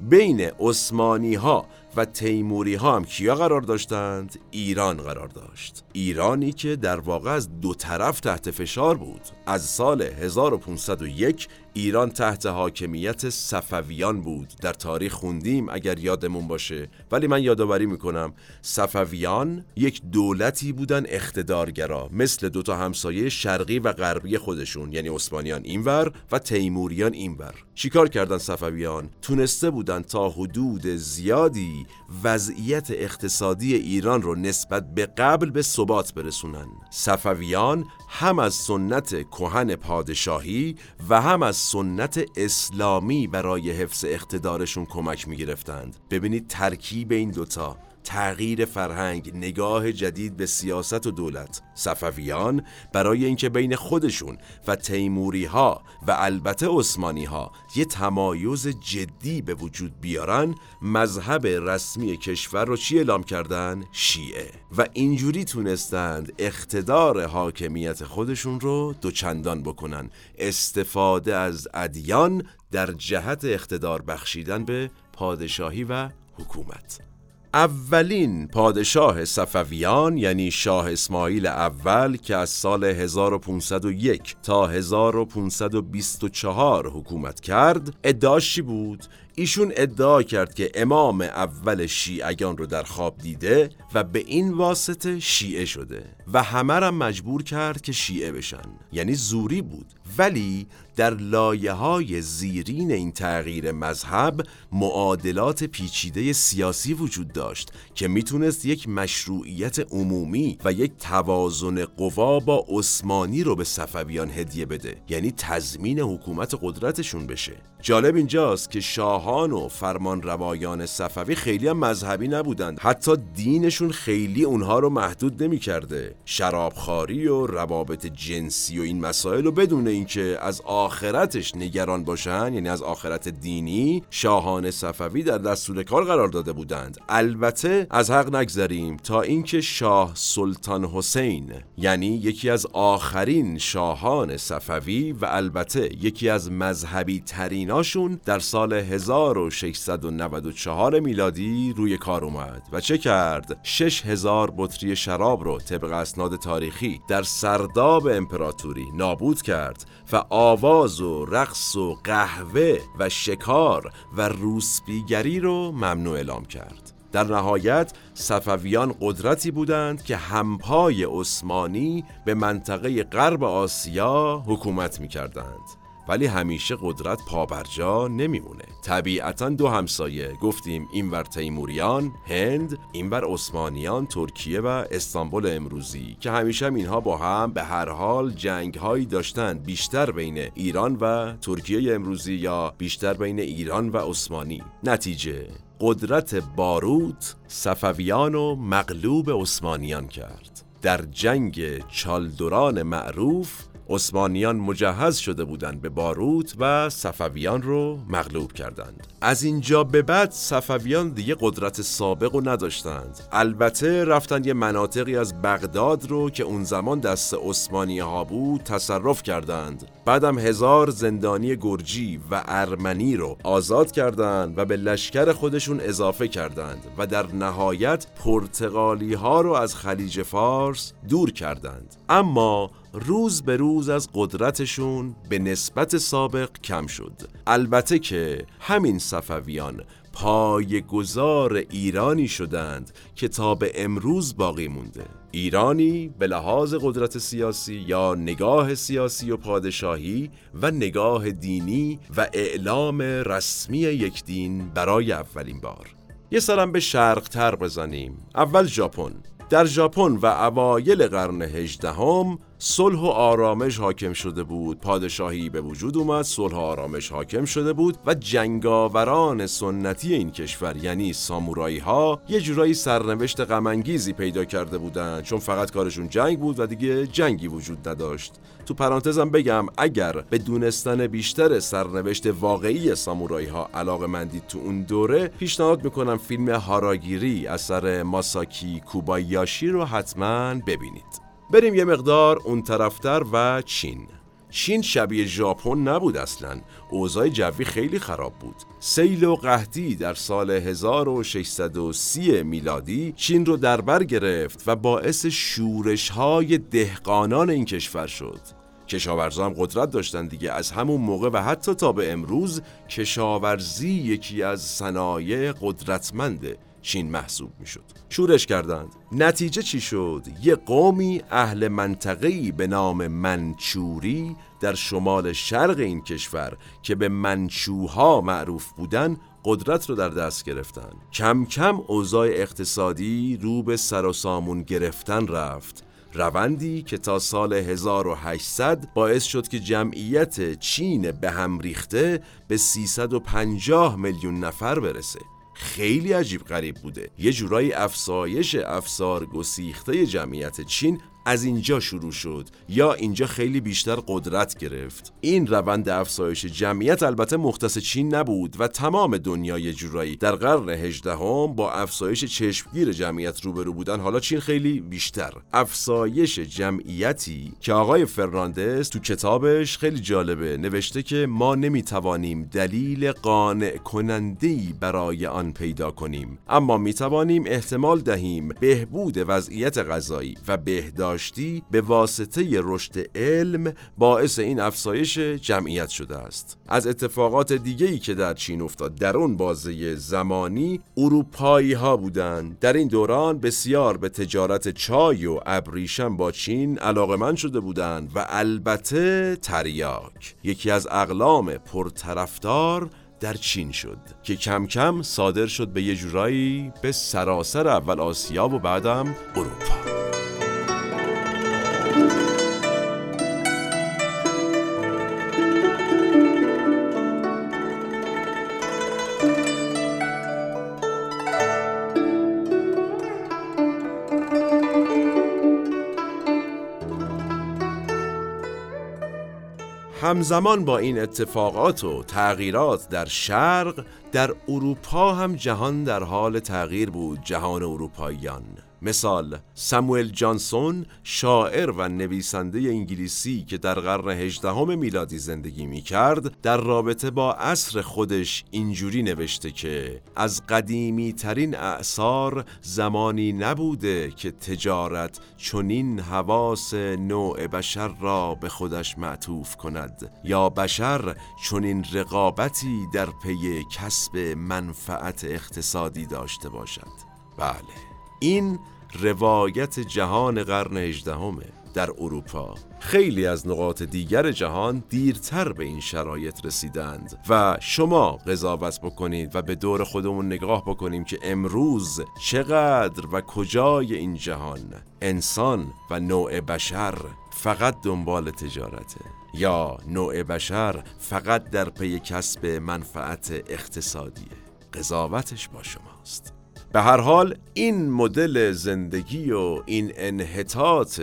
بین عثمانی ها و تیموری ها هم کیا قرار داشتند؟ ایران قرار داشت. ایرانی که در واقع از دو طرف تحت فشار بود. از سال 1501 ایران تحت حاکمیت صفویان بود. در تاریخ خوندیم اگر یادمون باشه، ولی من یادآوری میکنم. صفویان یک دولتی بودن اقتدارگرا، مثل دوتا همسایه شرقی و غربی خودشون، یعنی عثمانیان اینور و تیموریان اینور. چیکار کردن صفویان؟ تونسته بودن تا حدود زیادی وضعیت اقتصادی ایران رو نسبت به قبل به ثبات برسونن. صفویان هم از سنت کهن پادشاهی و هم از سنت اسلامی برای حفظ اقتدارشون کمک می‌گرفتند. ببینید ترکیب این دوتا، تغییر فرهنگ، نگاه جدید به سیاست و دولت. صفویان برای اینکه بین خودشون و تیموری ها و البته عثمانی ها یه تمایز جدی به وجود بیارن، مذهب رسمی کشور رو چی اعلام کردن؟ شیعه. و اینجوری تونستند اقتدار حاکمیت خودشون رو دوچندان بکنن، استفاده از ادیان در جهت اقتدار بخشیدن به پادشاهی و حکومت. اولین پادشاه صفویان یعنی شاه اسماعیل اول که از سال 1501 تا 1524 حکومت کرد، ادعاش چی بود؟ ایشون ادعا کرد که امام اول شیعیان رو در خواب دیده و به این واسطه شیعه شده و همه را مجبور کرد که شیعه بشن، یعنی زوری بود. ولی در لایه‌های زیرین این تغییر مذهب معادلات پیچیده سیاسی وجود داشت که میتونست یک مشروعیت عمومی و یک توازن قوا با عثمانی رو به صفویان هدیه بده، یعنی تضمین حکومت قدرتشون بشه. جالب اینجاست که شاهان و فرمانروایان صفوی خیلی هم مذهبی نبودند، حتی دینشون خیلی اونها رو محدود نمی‌کرده. شرابخواری و روابط جنسی و این مسائل رو بدون اینکه از آخرتش نگران باشن، یعنی از آخرت دینی، شاهان صفوی در دستور کار قرار داده بودند. البته از حق نگذریم تا اینکه شاه سلطان حسین، یعنی یکی از آخرین شاهان صفوی و البته یکی از مذهبی تریناشون، در سال 1694 میلادی روی کار اومد و چه کرد؟ 6000 بطری شراب رو طبق اسناد تاریخی در سرداب امپراتوری نابود کرد و آواز و رقص و قهوه و شکار و روسپیگری رو ممنوع اعلام کرد. در نهایت صفویان قدرتی بودند که همپای عثمانی به منطقه غرب آسیا حکومت می‌کردند. ولی همیشه قدرت پابرجا نمیمونه. طبیعتاً دو همسایه، گفتیم اینور تیموریان هند، اینور عثمانیان ترکیه و استانبول امروزی، که همیشه اینها با هم به هر حال جنگ‌هایی داشتن، بیشتر بین ایران و ترکیه امروزی یا بیشتر بین ایران و عثمانی. نتیجه قدرت باروت صفویان و مغلوب عثمانیان کرد. در جنگ چالدوران معروف عثمانیان مجهز شده بودند به باروت و صفویان رو مغلوب کردند. از اینجا به بعد صفویان دیگه قدرت سابق رو نداشتند. البته رفتن یه مناطقی از بغداد رو که اون زمان دست عثمانی ها بود تصرف کردند. بعدم 1000 زندانی گرجی و ارمنی رو آزاد کردند و به لشکر خودشون اضافه کردند و در نهایت پرتغالی ها رو از خلیج فارس دور کردند. اما روز به روز از قدرتشون به نسبت سابق کم شد. البته که همین صفویان پایه‌گذار ایرانی شدند که تا به امروز باقی مونده. ایرانی به لحاظ قدرت سیاسی یا نگاه سیاسی و پادشاهی و نگاه دینی و اعلام رسمی یک دین برای اولین بار. یه سرم به شرق تر بزنیم. اول ژاپن. در ژاپن و اوایل قرن 18 صلح و آرامش حاکم شده بود، پادشاهی به وجود اومد، صلح و آرامش حاکم شده بود و جنگاوران سنتی این کشور یعنی سامورایی ها یه جورایی سرنوشت غم انگیزی پیدا کرده بودن، چون فقط کارشون جنگ بود و دیگه جنگی وجود نداشت. تو پرانتزم بگم اگر به دونستن بیشتر سرنوشت واقعی سامورایی ها علاقه‌مندید تو اون دوره، پیشنهاد میکنم فیلم هاراگیری اثر ماساکی کوبایاشی رو حتما ببینید. بریم یه مقدار اون طرفتر و چین. چین شبیه ژاپن نبود اصلاً. اوضاع جوی خیلی خراب بود. سیل و قحطی در سال 1630 میلادی چین رو در بر گرفت و باعث شورش‌های دهقانان این کشور شد. کشاورزا هم قدرت داشتن دیگه. از همون موقع و حتی تا به امروز کشاورزی یکی از صنایع قدرتمنده چین محسوب میشد. شورش کردند. نتیجه چی شد؟ یه قومی اهل منطقه‌ای به نام منچوری در شمال شرق این کشور که به منچوها معروف بودن قدرت رو در دست گرفتن. کم کم اوضاع اقتصادی رو به سر و سامون گرفتن رفت. روندی که تا سال 1800 باعث شد که جمعیت چین به هم ریخته به 350 میلیون نفر برسه. خیلی عجیب غریب بوده. یه جورایی افسایش افسار گسیخته جمعیت چین از اینجا شروع شد، یا اینجا خیلی بیشتر قدرت گرفت. این روند افسایش جمعیت البته مختص چین نبود و تمام دنیا یه جورایی در قرن 18 با افسایش چشمگیر جمعیت روبرو بودن. حالا چین خیلی بیشتر افسایش جمعیتی که آقای فرناندس تو کتابش خیلی جالبه نوشته که ما نمیتوانیم دلیل قانع کننده‌ای برای آن پیدا کنیم، اما میتوانیم احتمال دهیم بهبود وضعیت غذایی و بهداشت به واسطه رشد علم باعث این افزایش جمعیت شده است. از اتفاقات دیگه‌ای که در چین افتاد در اون بازه زمانی، اروپایی‌ها بودند. در این دوران بسیار به تجارت چای و ابریشم با چین علاقه‌مند شده بودند و البته تریاک یکی از اقلام پرطرفدار در چین شد که کم کم صادر شد به یه جورایی به سراسر اول آسیا و بعدم اروپا. همزمان با این اتفاقات و تغییرات در شرق، در اروپا هم جهان در حال تغییر بود. جهان اروپاییان. مثال ساموئل جانسون، شاعر و نویسنده انگلیسی که در قرن 18 میلادی زندگی می‌کرد، در رابطه با عصر خودش اینجوری نوشته که از قدیمی ترین اعصار زمانی نبوده که تجارت چنین حواس نوع بشر را به خودش معطوف کند، یا بشر چنین رقابتی در پی کسب منفعت اقتصادی داشته باشد. بله، این روایت جهان قرن 18 همه. در اروپا. خیلی از نقاط دیگر جهان دیرتر به این شرایط رسیدند و شما قضاوت بکنید و به دور خودمون نگاه بکنیم که امروز چقدر و کجای این جهان انسان و نوع بشر فقط دنبال تجارته، یا نوع بشر فقط در پی کسب منفعت اقتصادیه. قضاوتش با شماست. به هر حال این مدل زندگی و این انحطاط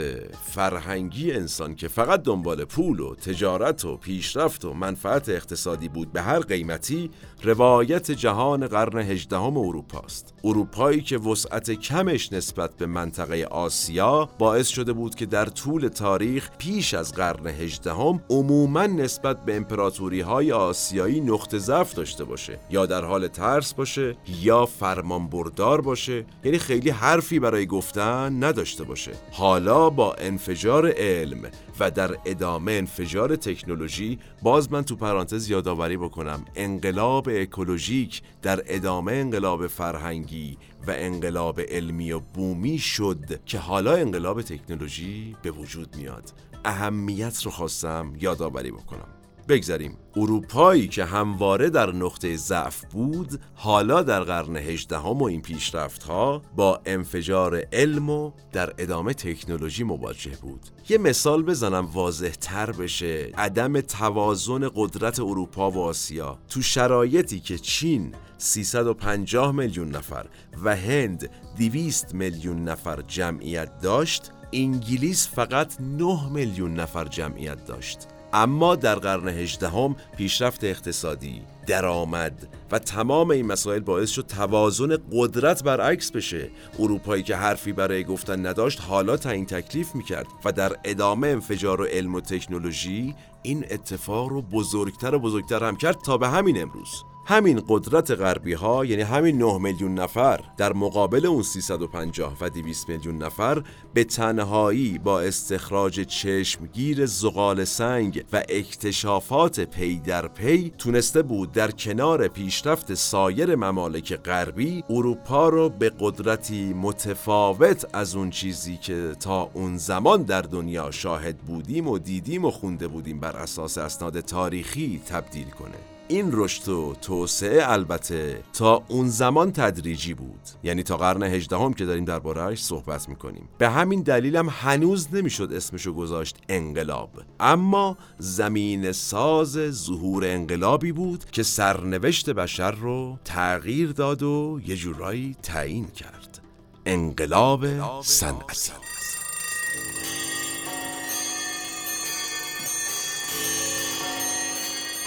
فرهنگی انسان که فقط دنبال پول و تجارت و پیشرفت و منفعت اقتصادی بود به هر قیمتی، روایت جهان قرن 18 اروپا است. اروپایی که وسعت کمش نسبت به منطقه آسیا باعث شده بود که در طول تاریخ پیش از قرن 18 عموماً نسبت به امپراتوری‌های آسیایی نقطه ضعف داشته باشه، یا در حال ترس باشه یا فرمانبردار باشه، یعنی خیلی حرفی برای گفتن نداشته باشه. حالا با انفجار علم و در ادامه انفجار تکنولوژی، باز من تو پرانتز یادآوری بکنم انقلاب اکولوژیک در ادامه انقلاب فرهنگی و انقلاب علمی و بومی شد که حالا انقلاب تکنولوژی به وجود میاد. اهمیت رو خواستم یادآوری بکنم. بگذاریم اروپایی که همواره در نقطه ضعف بود، حالا در قرن 18 و این پیشرفت‌ها با انفجار علم و در ادامه تکنولوژی مواجه بود. یه مثال بزنم واضح‌تر بشه عدم توازن قدرت اروپا و آسیا. تو شرایطی که چین 350 میلیون نفر و هند 200 میلیون نفر جمعیت داشت، انگلیس فقط 9 میلیون نفر جمعیت داشت. اما در قرن 18 پیشرفت اقتصادی، درآمد و تمام این مسائل باعث شد توازن قدرت برعکس بشه. اروپایی که حرفی برای گفتن نداشت حالا تعیین تکلیف میکرد و در ادامه انفجار و علم و تکنولوژی این اتفاق رو بزرگتر و بزرگتر هم کرد تا به همین امروز. همین قدرت غربی ها، یعنی همین 9 میلیون نفر در مقابل اون 350 و 200 میلیون نفر، به تنهایی با استخراج چشمگیر زغال سنگ و اکتشافات پی در پی تونسته بود در کنار پیشرفت سایر ممالک غربی اروپا رو به قدرتی متفاوت از اون چیزی که تا اون زمان در دنیا شاهد بودیم و دیدیم و خونده بودیم بر اساس اسناد تاریخی تبدیل کنه. این رشد و توسعه البته تا اون زمان تدریجی بود، یعنی تا قرن 18 که داریم درباره‌اش صحبت می‌کنیم. به همین دلیل هم هنوز نمی‌شد اسمشو گذاشت انقلاب، اما زمین ساز ظهور انقلابی بود که سرنوشت بشر رو تغییر داد و یه جورایی تعیین کرد. انقلاب صنعتی.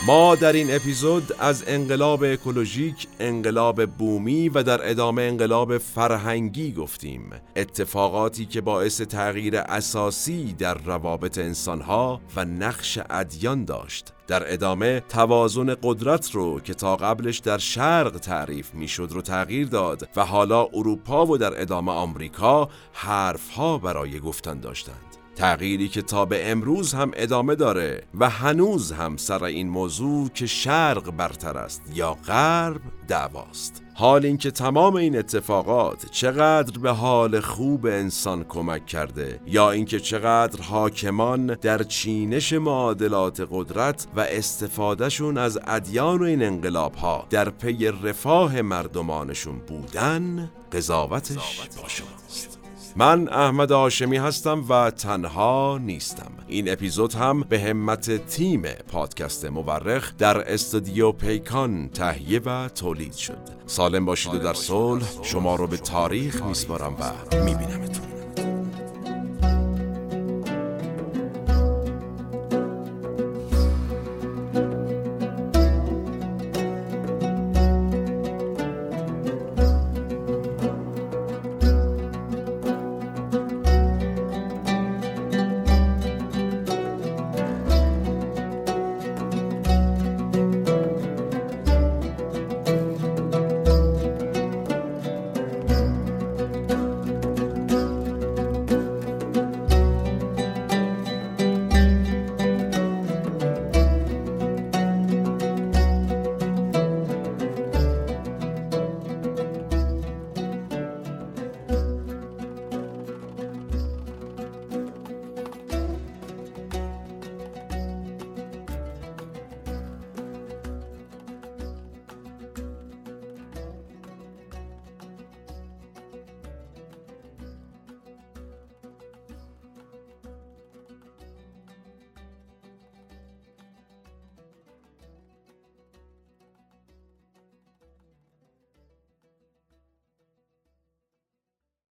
ما در این اپیزود از انقلاب اکولوژیک، انقلاب بومی و در ادامه انقلاب فرهنگی گفتیم. اتفاقاتی که باعث تغییر اساسی در روابط انسانها و نقش ادیان داشت. در ادامه توازن قدرت رو که تا قبلش در شرق تعریف میشد رو تغییر داد و حالا اروپا و در ادامه آمریکا حرفها برای گفتن داشتند. تغییری که تا به امروز هم ادامه داره و هنوز هم سر این موضوع که شرق برتر است یا غرب دعواست. حال اینکه تمام این اتفاقات چقدر به حال خوب انسان کمک کرده یا اینکه چقدر حاکمان در چینش معادلات قدرت و استفادهشون از ادیان و این انقلاب‌ها در پی رفاه مردمانشون بودن، قضاوتش با شماست. من احمد هاشمی هستم و تنها نیستم. این اپیزود هم به همت تیم پادکست مورخ در استودیو پیکان تهیه و تولید شد. سالم باشید و در صلح. شما رو به تاریخ میسپارم و میبینمتون.